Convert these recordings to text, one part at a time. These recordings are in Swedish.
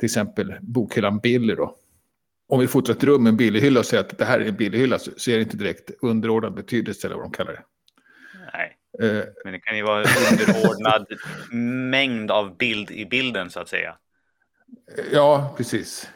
till exempel bokhyllan Billy då. Om vi fotar ett rum med en Billy-hylla och säger att det här är en Billy-hylla så är det inte direkt underordnad betydelse eller vad de kallar det. Nej, men det kan ju vara en underordnad mängd av bild i bilden så att säga. Ja, precis.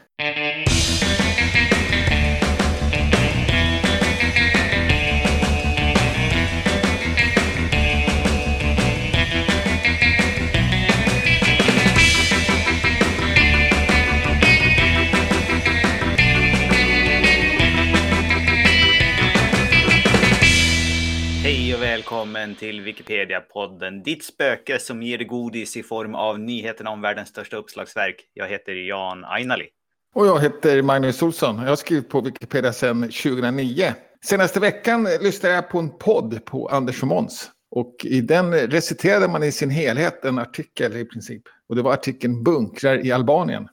Hej och välkommen till Wikipedia-podden Ditt Spöke som ger godis i form av nyheterna om världens största uppslagsverk. Jag heter Jan Ainali. Och jag heter Magnus Olsson. Jag har skrivit på Wikipedia sedan 2009. Senaste veckan lyssnade jag på en podd på Anders och Måns. Och i den reciterade man i sin helhet en artikel i princip. Och det var artikeln Bunkrar i Albanien.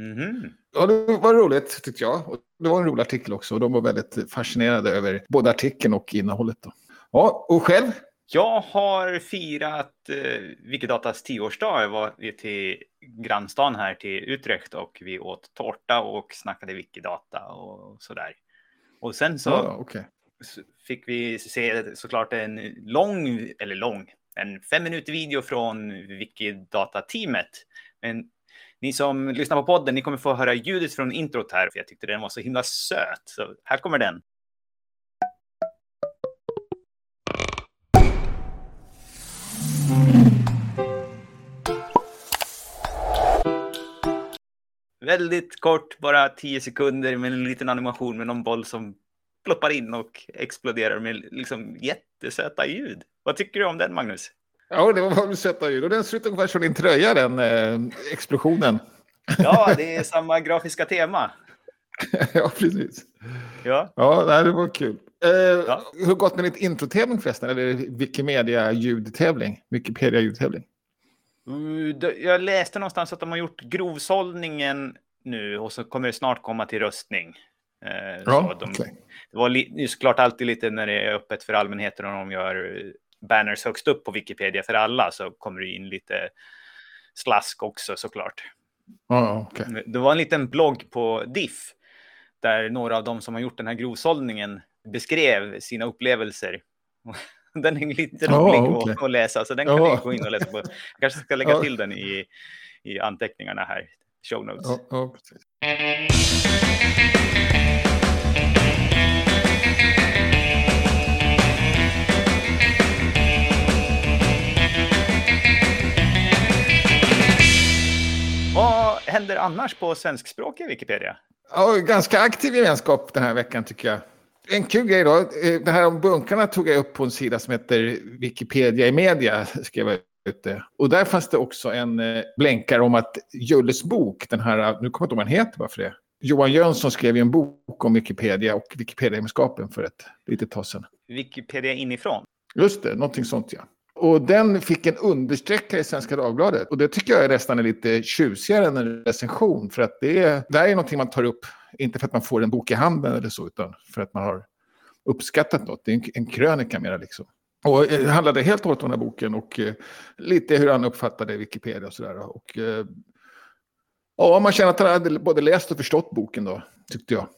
Mm-hmm. Ja, det var roligt tyckte jag. Och det var en rolig artikel också. Och de var väldigt fascinerade över både artikeln och innehållet då. Ja, och själv? Jag har firat Wikidatas 10-årsdag. Jag var till grannstan här till Utrecht och vi åt tårta och snackade Wikidata och sådär. Och sen så fick vi se såklart en 5 minuter video från Wikidata-teamet. Men ni som lyssnar på podden, ni kommer få höra ljudet från introt här. För jag tyckte den var så himla söt. Så här kommer den. Väldigt kort, bara 10 sekunder med en liten animation med någon boll som ploppar in och exploderar med liksom jättesöta ljud. Vad tycker du om den, Magnus? Ja, det var väl söta ljud och den slutar ungefär som din tröja, den explosionen. Ja, det är samma grafiska tema. Ja, precis. Ja, det var kul. Hur har gått med ditt introtävling förresten? Eller Wikimedia-ljudtävling? Wikipedia-ljudtävling? Jag läste någonstans att de har gjort grovsållningen nu och så kommer det snart komma till röstning. Det var såklart alltid lite när det är öppet för allmänheten och de gör banners högst upp på Wikipedia för alla så kommer det in lite slask också såklart. Det var en liten blogg på Diff där några av de som har gjort den här grovsållningen beskrev sina upplevelser. Den är lite rolig att läsa så den kan ni gå in och läsa på. Jag kanske ska lägga till den i anteckningarna här, show notes. Ja, precis. Vad händer annars på svenskspråk i Wikipedia? Ja, ganska aktiv gemenskap den här veckan tycker jag. En kul grej då, det här om bunkarna tog jag upp på en sida som heter Wikipedia i media, skrev jag ut det. Och där fanns det också en blänkare om att Julles bok, den här, nu kommer jag inte ihåg vad den heter bara för det. Johan Jönsson skrev ju en bok om Wikipedia och Wikipedia-gemenskapen för ett litet tag sedan. Wikipedia inifrån? Just det, någonting sånt ja. Och den fick en understreckare i Svenska Dagbladet. Och det tycker jag är nästan är lite tjusigare än en recension. För att det här är någonting man tar upp. Inte för att man får en bok i handen eller så. Utan för att man har uppskattat något. Det är en krönika mera liksom. Och det handlade helt och hållet om den här boken. Och lite hur han uppfattade Wikipedia och sådär. Och man känner att han hade både läst och förstått boken då. Tyckte jag.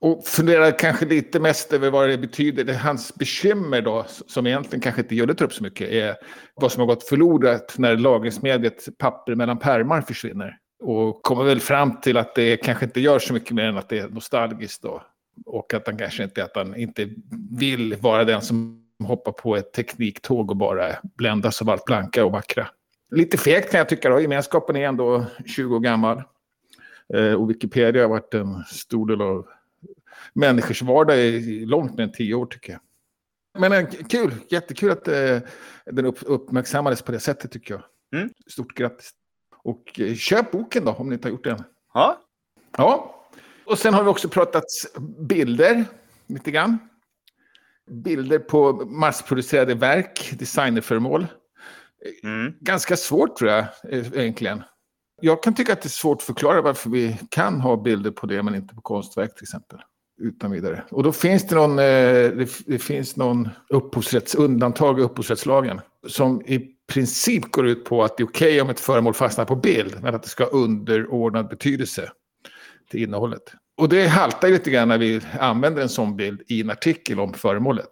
Och funderade kanske lite mest över vad det betyder. Det hans bekymmer då, som egentligen kanske inte gör det upp så mycket, är vad som har gått förlorat när lagringsmediet papper mellan pärmar försvinner. Och kommer väl fram till att det kanske inte gör så mycket mer än att det är nostalgiskt då. Och att han kanske inte vill vara den som hoppar på ett tekniktåg och bara bländas av allt blanka och vackra. Lite fegt kan jag tycka då. Gemenskapen är ändå 20 år gammal. Och Wikipedia har varit en stor del av människors vardag är långt mer än 10 år tycker jag. Men kul, jättekul att den uppmärksammades på det sättet tycker jag. Mm. Stort grattis. Och köp boken då om ni inte har gjort den. Ja. Ja. Och sen har vi också pratat bilder lite grann. Bilder på massproducerade verk, designerföremål. Mm. Ganska svårt tror jag egentligen. Jag kan tycka att det är svårt att förklara varför vi kan ha bilder på det men inte på konstverk till exempel. Utan vidare. Och då finns det någon upphovsrättsundantag i upphovsrättslagen som i princip går ut på att det är okej om ett föremål fastnar på bild, men att det ska ha underordnad betydelse till innehållet. Och det haltar lite grann när vi använder en sån bild i en artikel om föremålet.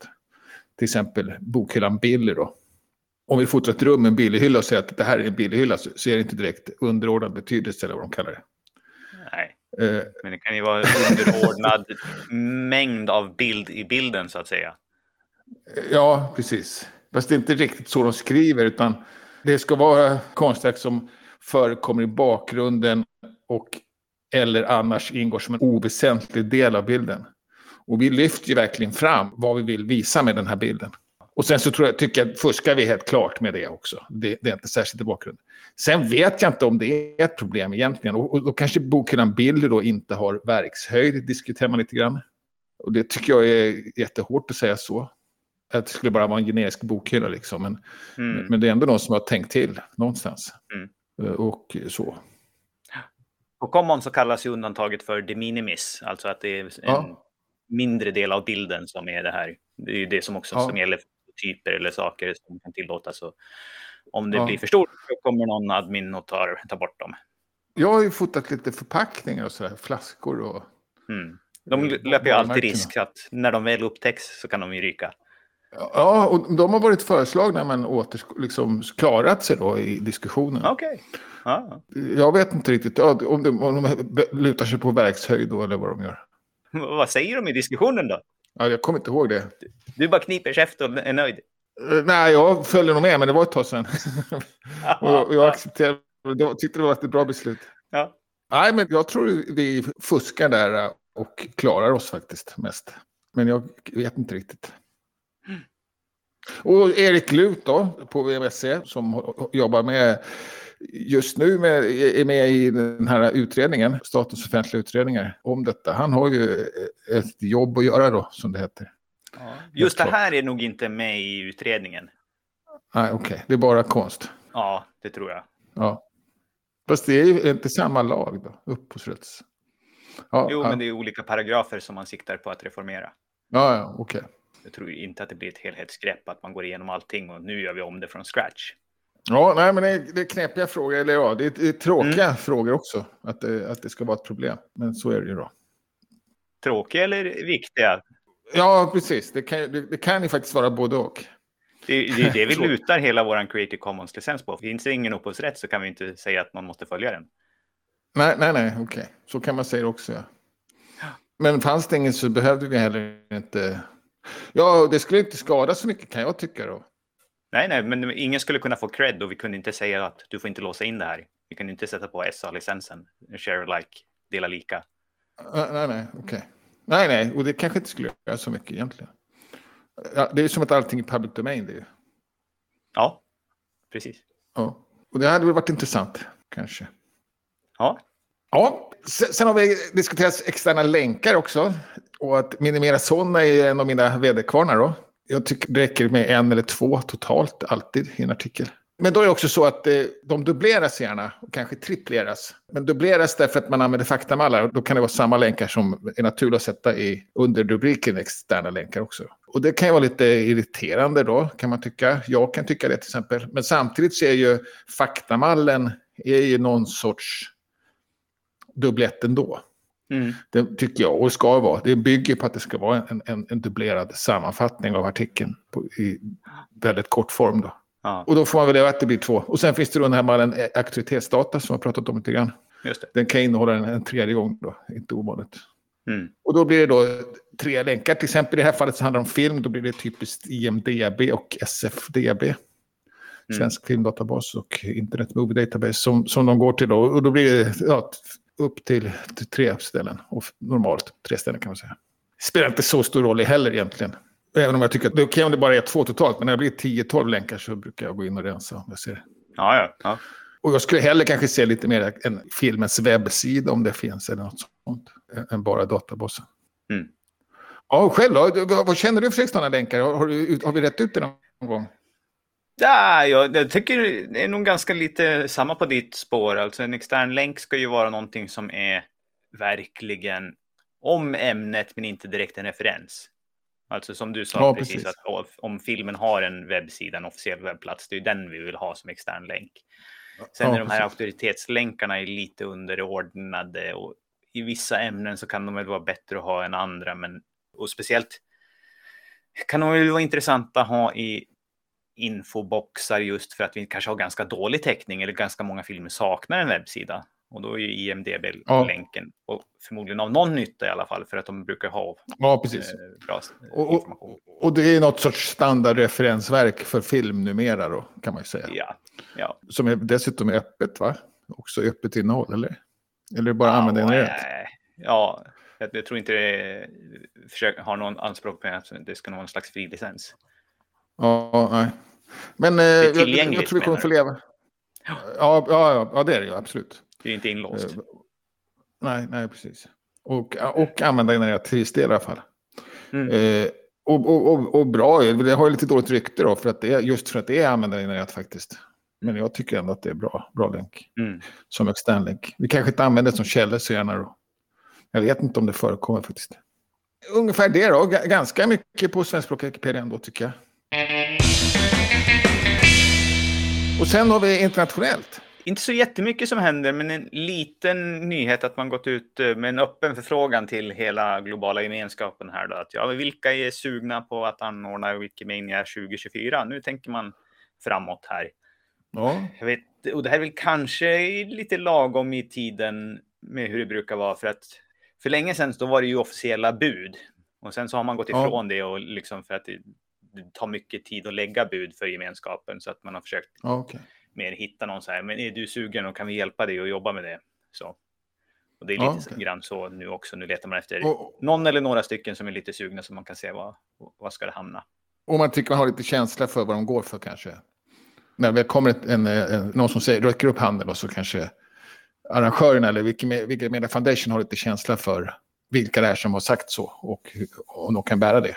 Till exempel bokhyllan Billy då. Om vi fotar ett rum med en Billyhylla och säger att det här är en Billyhylla, så är det inte direkt underordnad betydelse eller vad de kallar det. Nej, men det kan ju vara underordnad mängd av bild i bilden så att säga. Ja, precis. Fast det är inte riktigt så de skriver, utan det ska vara konstverk som förekommer i bakgrunden och eller annars ingår som en oväsentlig del av bilden. Och vi lyfter ju verkligen fram vad vi vill visa med den här bilden. Och sen så tycker jag fuskar vi helt klart med det också. Det är inte särskilt i bakgrunden. Sen vet jag inte om det är ett problem egentligen. Och då kanske bokhyllan Billy då inte har verkshöjd, diskuterar man lite grann. Och det tycker jag är jättehårt att säga så. Att det skulle bara vara en generisk bokhylla liksom. Men det är ändå någon som har tänkt till någonstans. Mm. Och så. På Commons så kallas ju undantaget för de minimis. Alltså att det är en mindre del av bilden som är det här. Det är ju det som också som gäller för typer eller saker som kan tillåtas. Och om det blir för stort så kommer någon admin och tar bort dem. Jag har ju fotat lite förpackningar och sådär. Flaskor och... Mm. De löper ju alltid risk att när de väl upptäcks så kan de ju ryka. Ja, och de har varit föreslagna men liksom klarat sig då i diskussionen. Okej. Ja. Jag vet inte riktigt om de lutar sig på verkshöjd då, eller vad de gör. Vad säger de i diskussionen då? Ja, jag kommer inte ihåg det. Du bara kniper käft och är nöjd? Nej, jag följer nog med, men det var ett tag sedan. Och jag accepterade, jag tyckte det var ett bra beslut. Ja. Nej, men jag tror vi fuskar där och klarar oss faktiskt mest. Men jag vet inte riktigt. Och Erik Lut då på VMSC som jobbar med just nu är med i den här utredningen, statens offentliga utredningar om detta. Han har ju ett jobb att göra då, som det heter. Ja. Just det här är nog inte med i utredningen. Nej, okej. Det är bara konst. Ja, det tror jag. Ja. Fast det är ju inte samma lag då, upphovsrätts. Ja, men det är olika paragrafer som man siktar på att reformera. Ja, okej. Jag tror inte att det blir ett helhetsgrepp att man går igenom allting och nu gör vi om det från scratch. Ja, nej, men det är knepiga frågor, eller ja, det är tråkiga frågor också att det ska vara ett problem, men så är det ju då. Tråkiga eller viktiga? Ja, precis. Det kan ju faktiskt vara både och. Det är det vi lutar hela vår Creative Commons licens på. Finns det ingen upphovsrätt så kan vi inte säga att man måste följa den. Nej, okej. Så kan man säga det också, ja. Men fanns det ingen så behövde vi heller inte... Ja, det skulle inte skada så mycket kan jag tycka då. Nej, men ingen skulle kunna få cred och vi kunde inte säga att du får inte låsa in det här. Vi kunde inte sätta på SA-licensen. Share alike, dela lika. Nej, okej. Nej, och det kanske inte skulle göra så mycket egentligen. Ja, det är ju som att allting är public domain det är ju. Ja, precis. Ja, och det hade väl varit intressant kanske. Ja, sen har vi diskuterat externa länkar också. Och att minimera sådana är en av mina väderkvarnar då. Jag tycker det räcker med en eller två totalt alltid i en artikel. Men då är det också så att de dubbleras gärna och kanske tripleras. Men dubbleras därför att man använder faktamallar och då kan det vara samma länkar som är naturligt att sätta i underrubriken externa länkar också. Och det kan ju vara lite irriterande då kan man tycka. Jag kan tycka det till exempel. Men samtidigt så är ju faktamallen någon sorts dubblett ändå. Mm. Det tycker jag, och det ska vara. Det bygger på att det ska vara en dubblerad sammanfattning av artikeln i väldigt kort form då. Ja. Och då får man väl leva att det blir två. Och sen finns det då den här mallen aktivitetsdata som jag pratat om lite grann. Just det. Den kan innehålla en tredje gång då, inte ovanligt. Mm. Och då blir det då tre länkar. Till exempel i det här fallet så handlar det om film. Då blir det typiskt IMDb och SFDb. Svensk filmdatabas och Internet Movie Database som de går till då. Och då blir det... Ja, upp till tre ställen. Och normalt tre ställen kan man säga. Spelar inte så stor roll heller egentligen. Även om jag tycker att det är okej om det bara är två totalt. Men när det blir 10-12 länkar så brukar jag gå in och rensa om jag ser det. Ja. Och jag skulle heller kanske se lite mer än filmens webbsida om det finns eller något sånt. Än bara databasen. Mm. Ja, själv då? Vad känner du för externa länkar? Har vi rätt ut det någon gång? Ja, jag tycker det är nog ganska lite samma på ditt spår. Alltså en extern länk ska ju vara någonting som är verkligen om ämnet men inte direkt en referens. Alltså som du sa precis, att om filmen har en webbsida, en officiell webbplats, det är ju den vi vill ha som extern länk. Sen är de här auktoritetslänkarna är lite underordnade, och i vissa ämnen så kan de väl vara bättre att ha än andra, men, och speciellt kan de väl vara intressanta att ha i infoboxar just för att vi kanske har ganska dålig täckning eller ganska många filmer saknar en webbsida. Och då är ju IMDb-länken och förmodligen av någon nytta i alla fall, för att de brukar ha bra information. Och det är något sorts standardreferensverk för film numera då, kan man ju säga. Ja. Som är dessutom är öppet, va? Också öppet innehåll, eller bara använda en rätt? Ja, jag tror inte det har någon anspråk på att det ska vara en slags fri licens. Ja, nej. Men jag tror vi kommer få leva. Ja, det är det ju, absolut. Det är inte inlåst. Nej, precis. Och använda den här triste i alla fall. Och bra, det har ju lite dåligt rykte då, för att det är, just för att det är använda den här faktiskt. Men jag tycker ändå att det är bra länk. Som extern länk. Vi kanske inte använder det som källor så gärna då. Jag vet inte om det förekommer faktiskt. Ungefär det då, ganska mycket på svenskspråkiga Wikipedia ändå tycker jag. Och sen har vi internationellt. Inte så jättemycket som händer, men en liten nyhet att man gått ut med en öppen förfrågan till hela globala gemenskapen här då, att vilka är sugna på att anordna Wikimedia 2024? Nu tänker man framåt här. Ja. Jag vet, och det här är väl kanske lite lagom i tiden med hur det brukar vara, för att för länge sedan då var det ju officiella bud, och sen så har man gått ifrån det, och liksom för att det tar mycket tid att lägga bud för gemenskapen, så att man har försökt mer hitta någon så här, men är du sugen och kan vi hjälpa dig och jobba med det? Så. Och det är lite grann så nu också, nu letar man efter någon eller några stycken som är lite sugna, så man kan se vad ska det hamna. Och man tycker man har lite känsla för vad de går för kanske. När det kommer någon som säger, räcker upp handen, och så kanske arrangörerna eller Wikimedia Foundation har lite känsla för vilka det är som har sagt så, och om de kan bära det.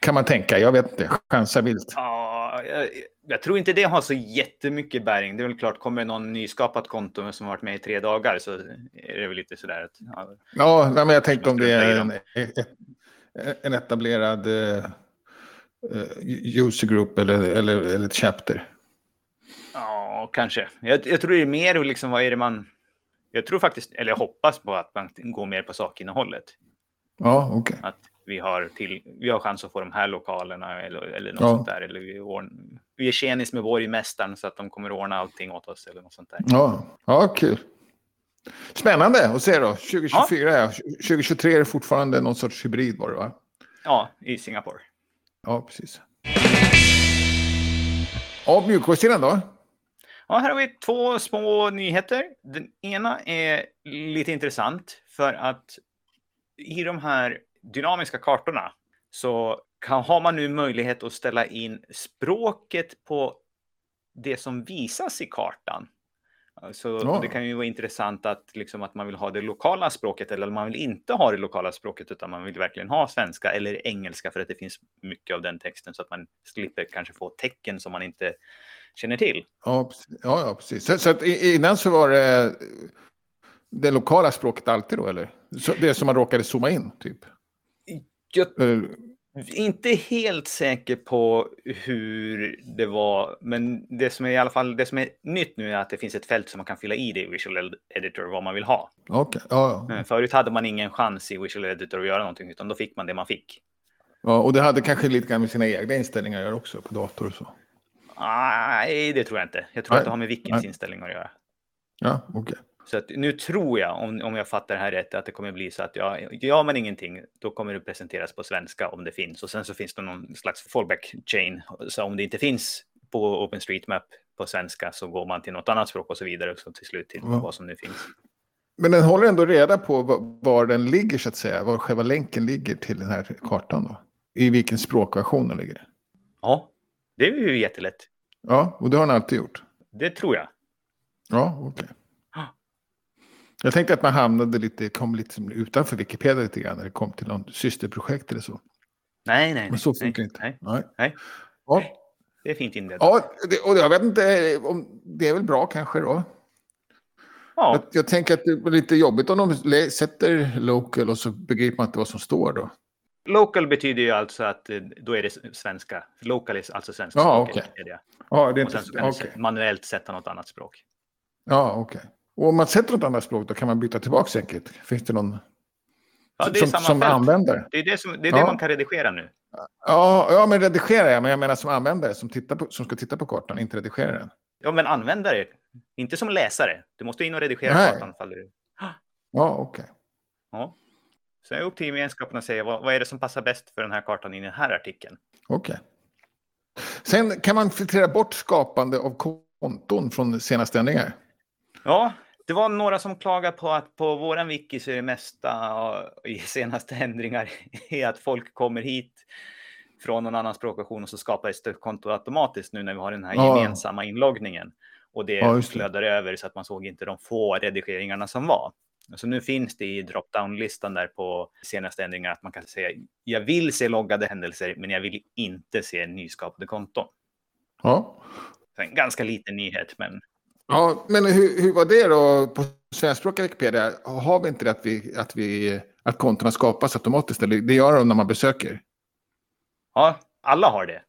Kan man tänka, jag vet inte, chansar vilt. Ja, jag tror inte det har så jättemycket bäring. Det är väl klart, kommer någon nyskapat konto som har varit med i 3 dagar, så är det väl lite sådär. Men jag tänkte om det är en etablerad usergrupp eller ett chapter. Ja, kanske. Jag tror det är mer liksom, vad är det man... Jag tror faktiskt, eller jag hoppas på att man går mer på sakinnehållet. Ja, okej. Att vi har chans att få de här lokalerna eller något sånt där, eller vi är tjenis med borgmästaren så att de kommer ordna allting åt oss eller något sånt där. Ja, kul. Spännande att se då. 2024, 2023 är det fortfarande någon sorts hybrid var det, va? Ja, i Singapore. Ja, precis. Och mjukvårdssidan då? Ja, här har vi 2 små nyheter. Den ena är lite intressant, för att i de här dynamiska kartorna så har man nu möjlighet att ställa in språket på det som visas i kartan. Så det kan ju vara intressant att, liksom, att man vill ha det lokala språket, eller man vill inte ha det lokala språket utan man vill verkligen ha svenska eller engelska, för att det finns mycket av den texten, så att man slipper kanske få tecken som man inte känner till. Ja, precis. Så att innan så var det lokala språket alltid då, eller? Så det som man råkade zooma in, typ? Jag är inte helt säker på hur det var, men det som är i alla fall det som är nytt nu är att det finns ett fält som man kan fylla i det i Visual Editor vad man vill ha. Okay. Förut hade man ingen chans i Visual Editor att göra någonting, utan då fick man det man fick. Ja, och det hade kanske lite grann med sina egna inställningar att göra också på dator och så. Nej, det tror jag inte. Jag tror att det har med Wikis inställningar att göra. Ja, okej. Så att nu tror jag, om jag fattar det här rätt, att det kommer bli så att men ingenting, då kommer det presenteras på svenska om det finns. Och sen så finns det någon slags fallback chain. Så om det inte finns på OpenStreetMap på svenska, så går man till något annat språk och så vidare, så till slut till vad som nu finns. Men den håller ändå reda på var den ligger, så att säga. Var själva länken ligger till den här kartan då. I vilken språkversion den ligger. Ja, det är ju jättelätt. Ja, och det har den alltid gjort. Det tror jag. Ja, okej. Jag tänkte att man kom lite utanför Wikipedia lite grann när det kom till någon systerprojekt eller så. Nej. Men så funkar inte. Nej. Ja. Det är fint indelat. Ja, och jag vet inte om det är väl bra kanske då. Ja. Jag tänker att det är lite jobbigt om de sätter local och så begriper man inte vad som står då. Local betyder ju alltså att då är det svenska. Local är alltså svenska språket. Okay. Är det. Ah, det är och sen så kan okay. man manuellt sätta något annat språk. Ja, ah, okej. Okay. Och om man sätter något annat språk då kan man byta tillbaka säkert. Finns det någon ja, det är som användare? Det är det, som, det, är det man kan redigera nu. Ja, ja, men redigera jag. Men jag menar som användare som ska titta på kartan, inte redigera den. Ja, men användare. Inte som läsare. Du måste in och redigera kartan. Ja, okej. Okay. Ja. Sen är upp till gemenskapen att säga vad är det som passar bäst för den här kartan i den här artikeln. Okej. Okay. Sen kan man filtrera bort skapande av konton från senaste ändringar. Ja, det var några som klagade på att på våran wiki så är det mesta i senaste ändringar är att folk kommer hit från någon annan språkversion och så skapar ett konto automatiskt nu när vi har den här gemensamma inloggningen. Och det flödar över så att man såg inte de få redigeringarna som var. Så nu finns det i drop-down-listan där på senaste ändringar att man kan säga jag vill se loggade händelser men jag vill inte se nyskapade konton. Ja. En ganska liten nyhet men... Ja, men hur var det då på svenskspråkiga Wikipedia? Har vi inte det att kontona skapas automatiskt? Eller det gör de när man besöker? Ja, alla har det.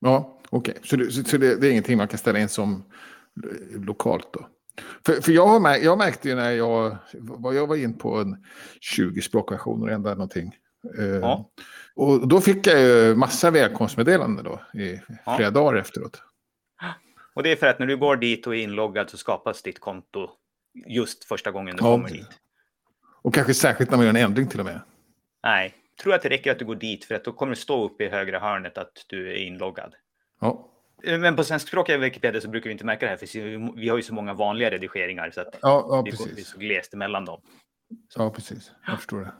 Ja, okej. Okay. Så det är ingenting man kan ställa in som lokalt då? För jag märkte ju när jag var in på en 20 språkversioner och ändå någonting. Ja. Och då fick jag ju massa välkomstmeddelanden då i flera dagar efteråt. Och det är för att när du går dit och är inloggad så skapas ditt konto just första gången du kommer dit. Och kanske särskilt när man gör en ändring till och med. Nej, jag tror att det räcker att du går dit för att då kommer det stå upp i högra hörnet att du är inloggad. Ja. Men på svenskspråkiga Wikipedia så brukar vi inte märka det här för vi har ju så många vanliga redigeringar så att det går så glest emellan dem. Så. Ja, precis. Jag förstår det.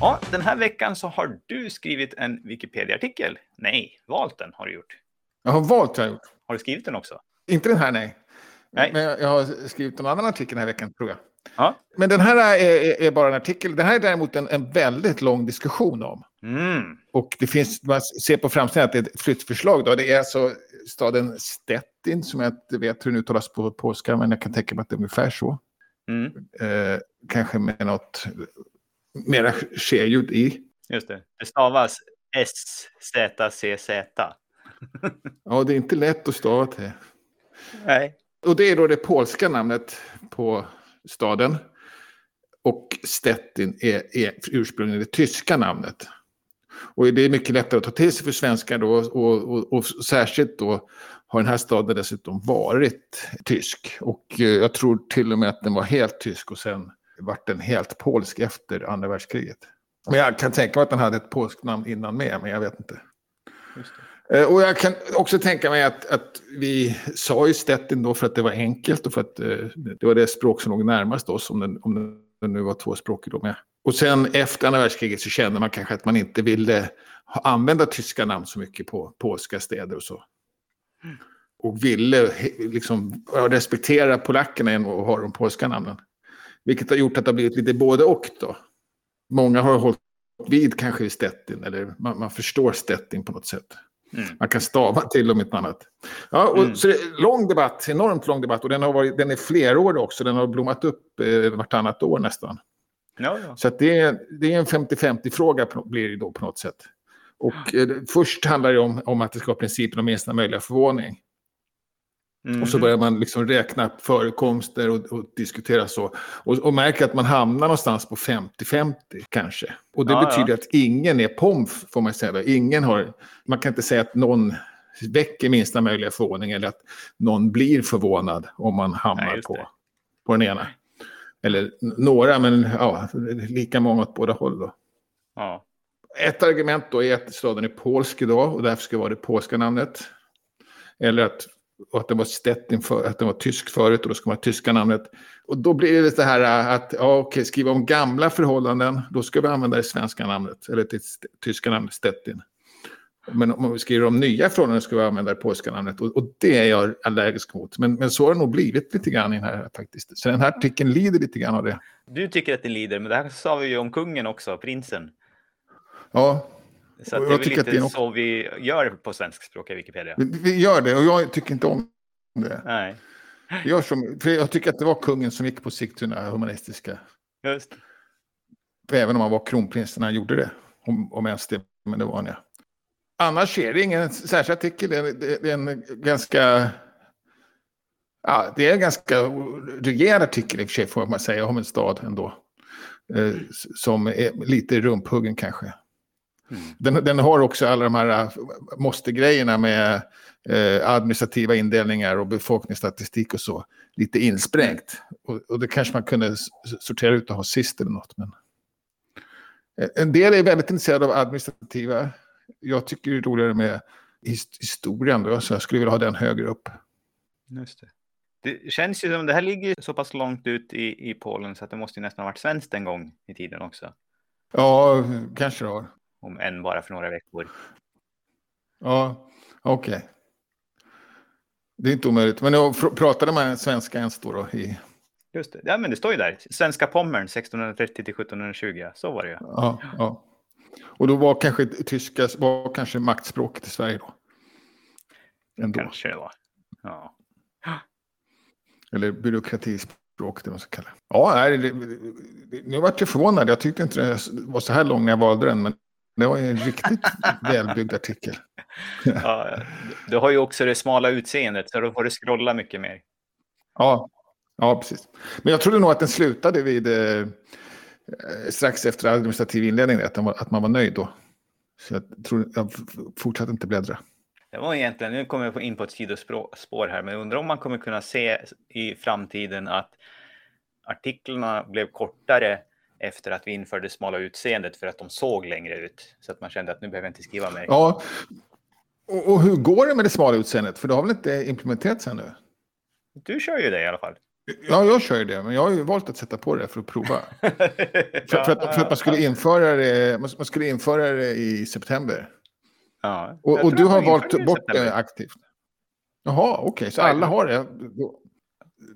Ja, den här veckan så har du skrivit en Wikipedia-artikel. Nej, valt den har du gjort. Jag har valt den. Har du skrivit den också? Inte den här, nej. Men jag har skrivit en annan artikel den här veckan, tror jag. Ja. Men den här är bara en artikel. Det här är däremot en väldigt lång diskussion om. Mm. Och det finns, man ser på framsidan att det är ett flyttförslag då. Det är alltså staden Szczecin, som jag inte vet hur den uttalas på polska, men jag kan tänka mig att det är ungefär så. Mm. Kanske med något... mera sker-ljud i. Just det. Det stavas S-Z-C-Z. Ja, det är inte lätt att stava till. Nej. Och det är då det polska namnet på staden. Och Szczecin är ursprungligen det tyska namnet. Och det är mycket lättare att ta till sig för svenskar då. Och särskilt då har den här staden dessutom varit tysk. Och jag tror till och med att den var helt tysk och sen... vart den helt polsk efter andra världskriget. Men jag kan tänka mig att den hade ett polskt namn innan med, men jag vet inte. Just det. Och jag kan också tänka mig att vi sa ju Szczecin då för att det var enkelt och för att det var det språk som låg närmast oss om den nu var tvåspråkig då med. Och sen efter andra världskriget så kände man kanske att man inte ville använda tyska namn så mycket på polska städer och så. Mm. Och ville liksom respektera polackerna än och ha de polska namnen. Vilket har gjort att det har blivit lite både och då. Många har hållit vid kanske i Szczecin. Eller man förstår Szczecin på något sätt. Mm. Man kan stava till om inte annat. Ja, och så det är lång debatt. Enormt lång debatt. Och den är flera år också. Den har blommat upp vartannat år nästan. Ja. Så att det är en 50-50-fråga blir det då på något sätt. Och först handlar det om att det ska vara principen om minsta möjliga förvåning. Mm. Och så börjar man liksom räkna förekomster och diskutera så. Och märker att man hamnar någonstans på 50-50 kanske. Och det betyder att ingen är pomf får man säga. Ingen har, man kan inte säga att någon väcker minsta möjliga förvåning eller att någon blir förvånad om man hamnar på den ena. Eller några, men lika många åt båda håll då. Ja. Ett argument då är att staden är polsk idag och därför ska det vara det polska namnet. Eller att den var Szczecin för att den var tysk förut och då ska man ha tyska namnet. Och då blir det så här att skriva om gamla förhållanden, då ska vi använda det svenska namnet eller det tyska namnet Szczecin. Men om vi skriver om nya förhållanden ska vi använda det polska namnet och det är jag allergisk mot. Men så har det nog blivit lite grann i den här faktiskt. Så den här artikeln lider lite grann av det. Du tycker att den lider, men det här sa vi ju om kungen också, prinsen. Ja. Så det är väl lite något... så vi gör på svenskspråk i Wikipedia. Vi gör det, och jag tycker inte om det. Nej. För jag tycker att det var kungen som gick på sikterna humanistiska. Just. Även om han var kronprins när han gjorde det. Om ens det, men det var han, ja. Annars är det ingen särskild artikel. Det är en ganska... Ja, det är en ganska rejäl artikel i och för sig, får man säga, om en stad ändå. Som är lite rumphuggen kanske. Mm. Den har också alla de här måste-grejerna med administrativa indelningar och befolkningsstatistik och så. Lite insprängt. Och det kanske man kunde sortera ut och ha sist eller något. Men... En del är väldigt intresserade av administrativa. Jag tycker det är roligare med historien då, så jag skulle vilja ha den högre upp. Just det. Det känns ju som det här ligger så pass långt ut i Polen så att det måste ju nästan ha varit svenskt en gång i tiden också. Ja, kanske då. Om än bara för några veckor. Ja, okej. Okay. Det är inte omöjligt. Men jag pratade med svenska ens då i... Just det. Ja, men det står ju där. Svenska Pommern 1630-1720. Så var det ju. Ja, ja. Och då var kanske tyska maktspråket i Sverige då. Ändå. Kanske det var. Ja. Eller byråkratispråk, det man ska kalla. Ja, nu vart jag förvånad. Jag tyckte inte det var så här lång när jag valde den, men det var ju en riktigt välbyggd artikel. Ja, du har ju också det smala utseendet, så då får du scrolla mycket mer. Ja, ja precis. Men jag trodde nog att den slutade vid strax efter administrativ inledning, att man var nöjd då. Så jag fortsatte inte bläddra. Det var egentligen, nu kommer jag in på ett sidospår här, men jag undrar om man kommer kunna se i framtiden att artiklarna blev kortare efter att vi införde smala utseendet för att de såg längre ut. Så att man kände att nu behöver jag inte skriva mer. Ja, och hur går det med det smala utseendet? För det har väl inte implementerats ännu? Du kör ju det i alla fall. Ja, jag kör ju det, men jag har ju valt att sätta på det för att prova. för att man skulle införa det i september. Ja, och du har valt bort det aktivt. Jaha, okej. Så alla har det.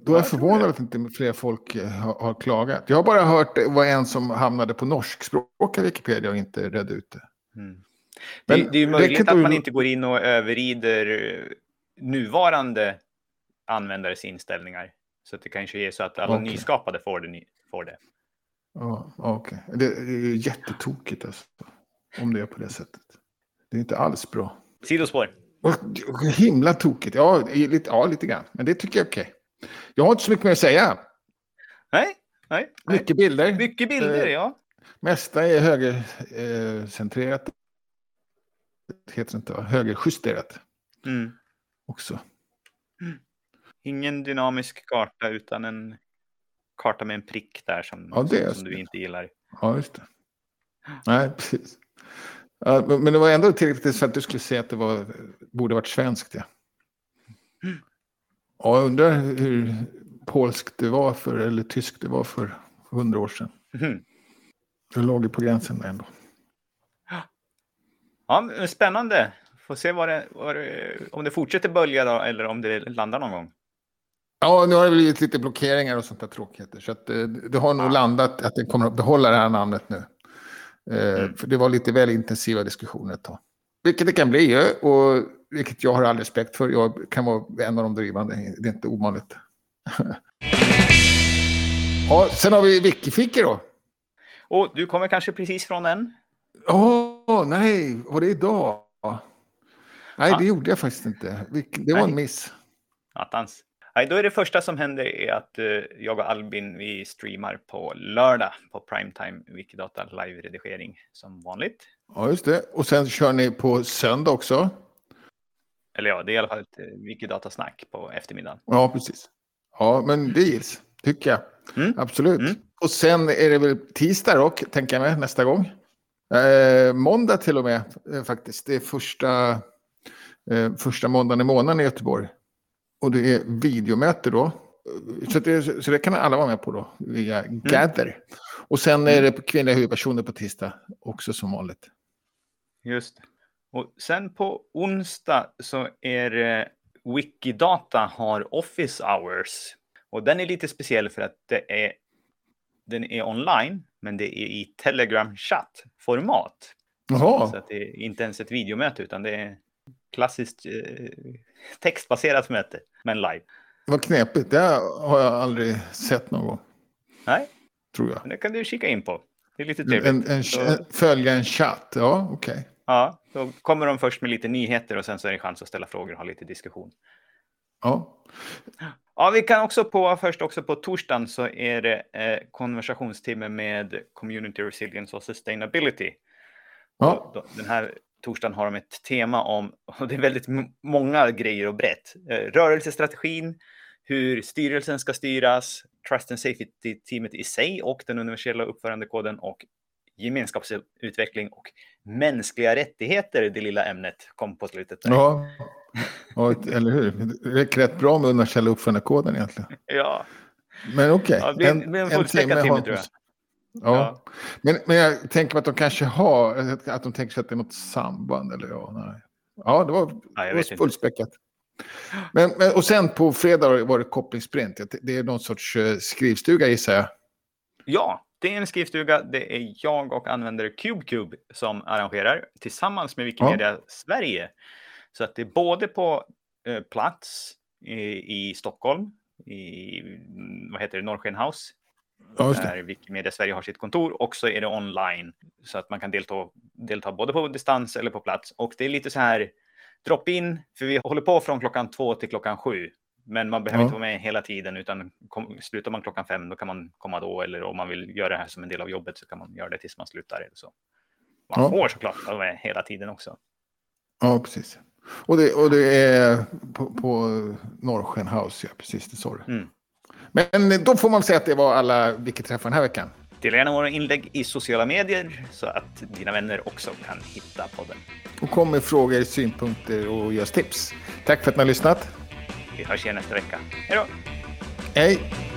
Då är jag förvånad att inte fler folk har klagat. Jag har bara hört det var en som hamnade på norskspråk i Wikipedia och inte redde ut det. Mm. Det är ju möjligt att man inte går in och överrider nuvarande användares inställningar. Så att det kanske är så att alla nyskapade får det. Ja, okej. Det är jättetokigt alltså, om det är på det sättet. Det är inte alls bra. Sidospår. Himla tokigt. Ja, lite grann. Men det tycker jag är okej. Jag har inte så mycket mer att säga. Nej. Mycket bilder, ja. Mesta är högercentrerat. Det heter inte, högerjusterat. Mm. Också. Mm. Ingen dynamisk karta utan en karta med en prick där som du inte gillar. Ja, just det. Nej, precis. Men det var ändå tillräckligt för att du skulle säga att det borde varit svenskt. Ja. Ja, jag undrar hur polskt det var eller tyskt det var för 100 år sedan. Mm. Det låg ju på gränsen ändå. Ja, spännande. Får se om det fortsätter bölja då, eller om det landar någon gång. Ja, nu har det blivit lite blockeringar och sånt där tråkigheter. Så att det har nog landat att det kommer att behålla det här namnet nu. Mm. För det var lite väl intensiva diskussioner ett tag. Vilket det kan bli, och vilket jag har all respekt för. Jag kan vara en av de drivande. Det är inte ovanligt. Ja, sen har vi Wikifiki då. Och du kommer kanske precis från en? Nej. Var det idag? Nej, det gjorde jag faktiskt inte. Det var en miss. Attans. Nej, då är det första som händer är att jag och Albin, vi streamar på lördag på Primetime Wikidata live-redigering som vanligt. Ja, just det. Och sen kör ni på söndag också? Eller ja, det är i alla fall ett Wikidata-snack på eftermiddagen. Ja, precis. Ja, men det gills, tycker jag. Mm. Absolut. Mm. Och sen är det väl tisdag då, tänker jag mig, nästa gång. Måndag till och med, faktiskt. Det är första måndagen i månaden i Göteborg. Och det är videomöte då. Så det kan alla vara med på då. Via Gather. Mm. Och sen är det kvinnliga huvudpersoner på tisdag. Också som vanligt. Just det. Och sen på onsdag så är det Wikidata har office hours. Och den är lite speciell för att den är online. Men det är i Telegram-chattformat. Jaha. Så att det är inte ens ett videomöte utan det är klassiskt textbaserat möte, men live. Vad knepigt, det har jag aldrig sett någon gång. Nej, tror jag. Men det kan du kika in på. Det är lite trevligt. Följa en chatt, ja okej. Okay. Ja, då kommer de först med lite nyheter och sen så är det chans att ställa frågor och ha lite diskussion. Ja. Ja, vi kan också på torsdagen så är det konversationstimme med Community Resilience och Sustainability. Ja. Och den här torsdagen har de ett tema om, och det är väldigt många grejer och brett. Rörelsestrategin, hur styrelsen ska styras, Trust and Safety-teamet i sig och den universella uppförandekoden och gemenskapsutveckling och mänskliga rättigheter, det lilla ämnet kom på slutet där. Ja, eller hur? Det räcker rätt bra med universella uppförandekoden egentligen. Ja. Men okej. Okay. Ja, en fullspäckad timme tror jag. Ja. Men jag tänker att de kanske tänker sig att det är något samband eller nej. Ja, det var fullspäckat. Men och sen på fredag var det kopplingssprint. Det är någon sorts skrivstuga gissar jag. Ja, det är en skrivstuga. Det är jag och användare CubeCube som arrangerar tillsammans med Wikimedia Sverige. Så att det är både på plats i Stockholm i Norrsken House. Där Wikimedia Sverige har sitt kontor och så är det online så att man kan delta både på distans eller på plats och det är lite så här drop-in för vi håller på från 14:00 till 7:00 men man behöver inte vara med hela tiden utan slutar man 17:00 då kan man komma då eller om man vill göra det här som en del av jobbet så kan man göra det tills man slutar eller så. Man får såklart vara med hela tiden också. Ja, precis. Och det är på Norrsken House, ja precis, det sa du. Mm. Men då får man säga att det var alla Wiki-träffar den här veckan. Dela gärna våra inlägg i sociala medier så att dina vänner också kan hitta podden. Och kom med frågor, synpunkter och ge oss tips. Tack för att ni har lyssnat. Vi hörs igen nästa vecka. Hej då! Hej!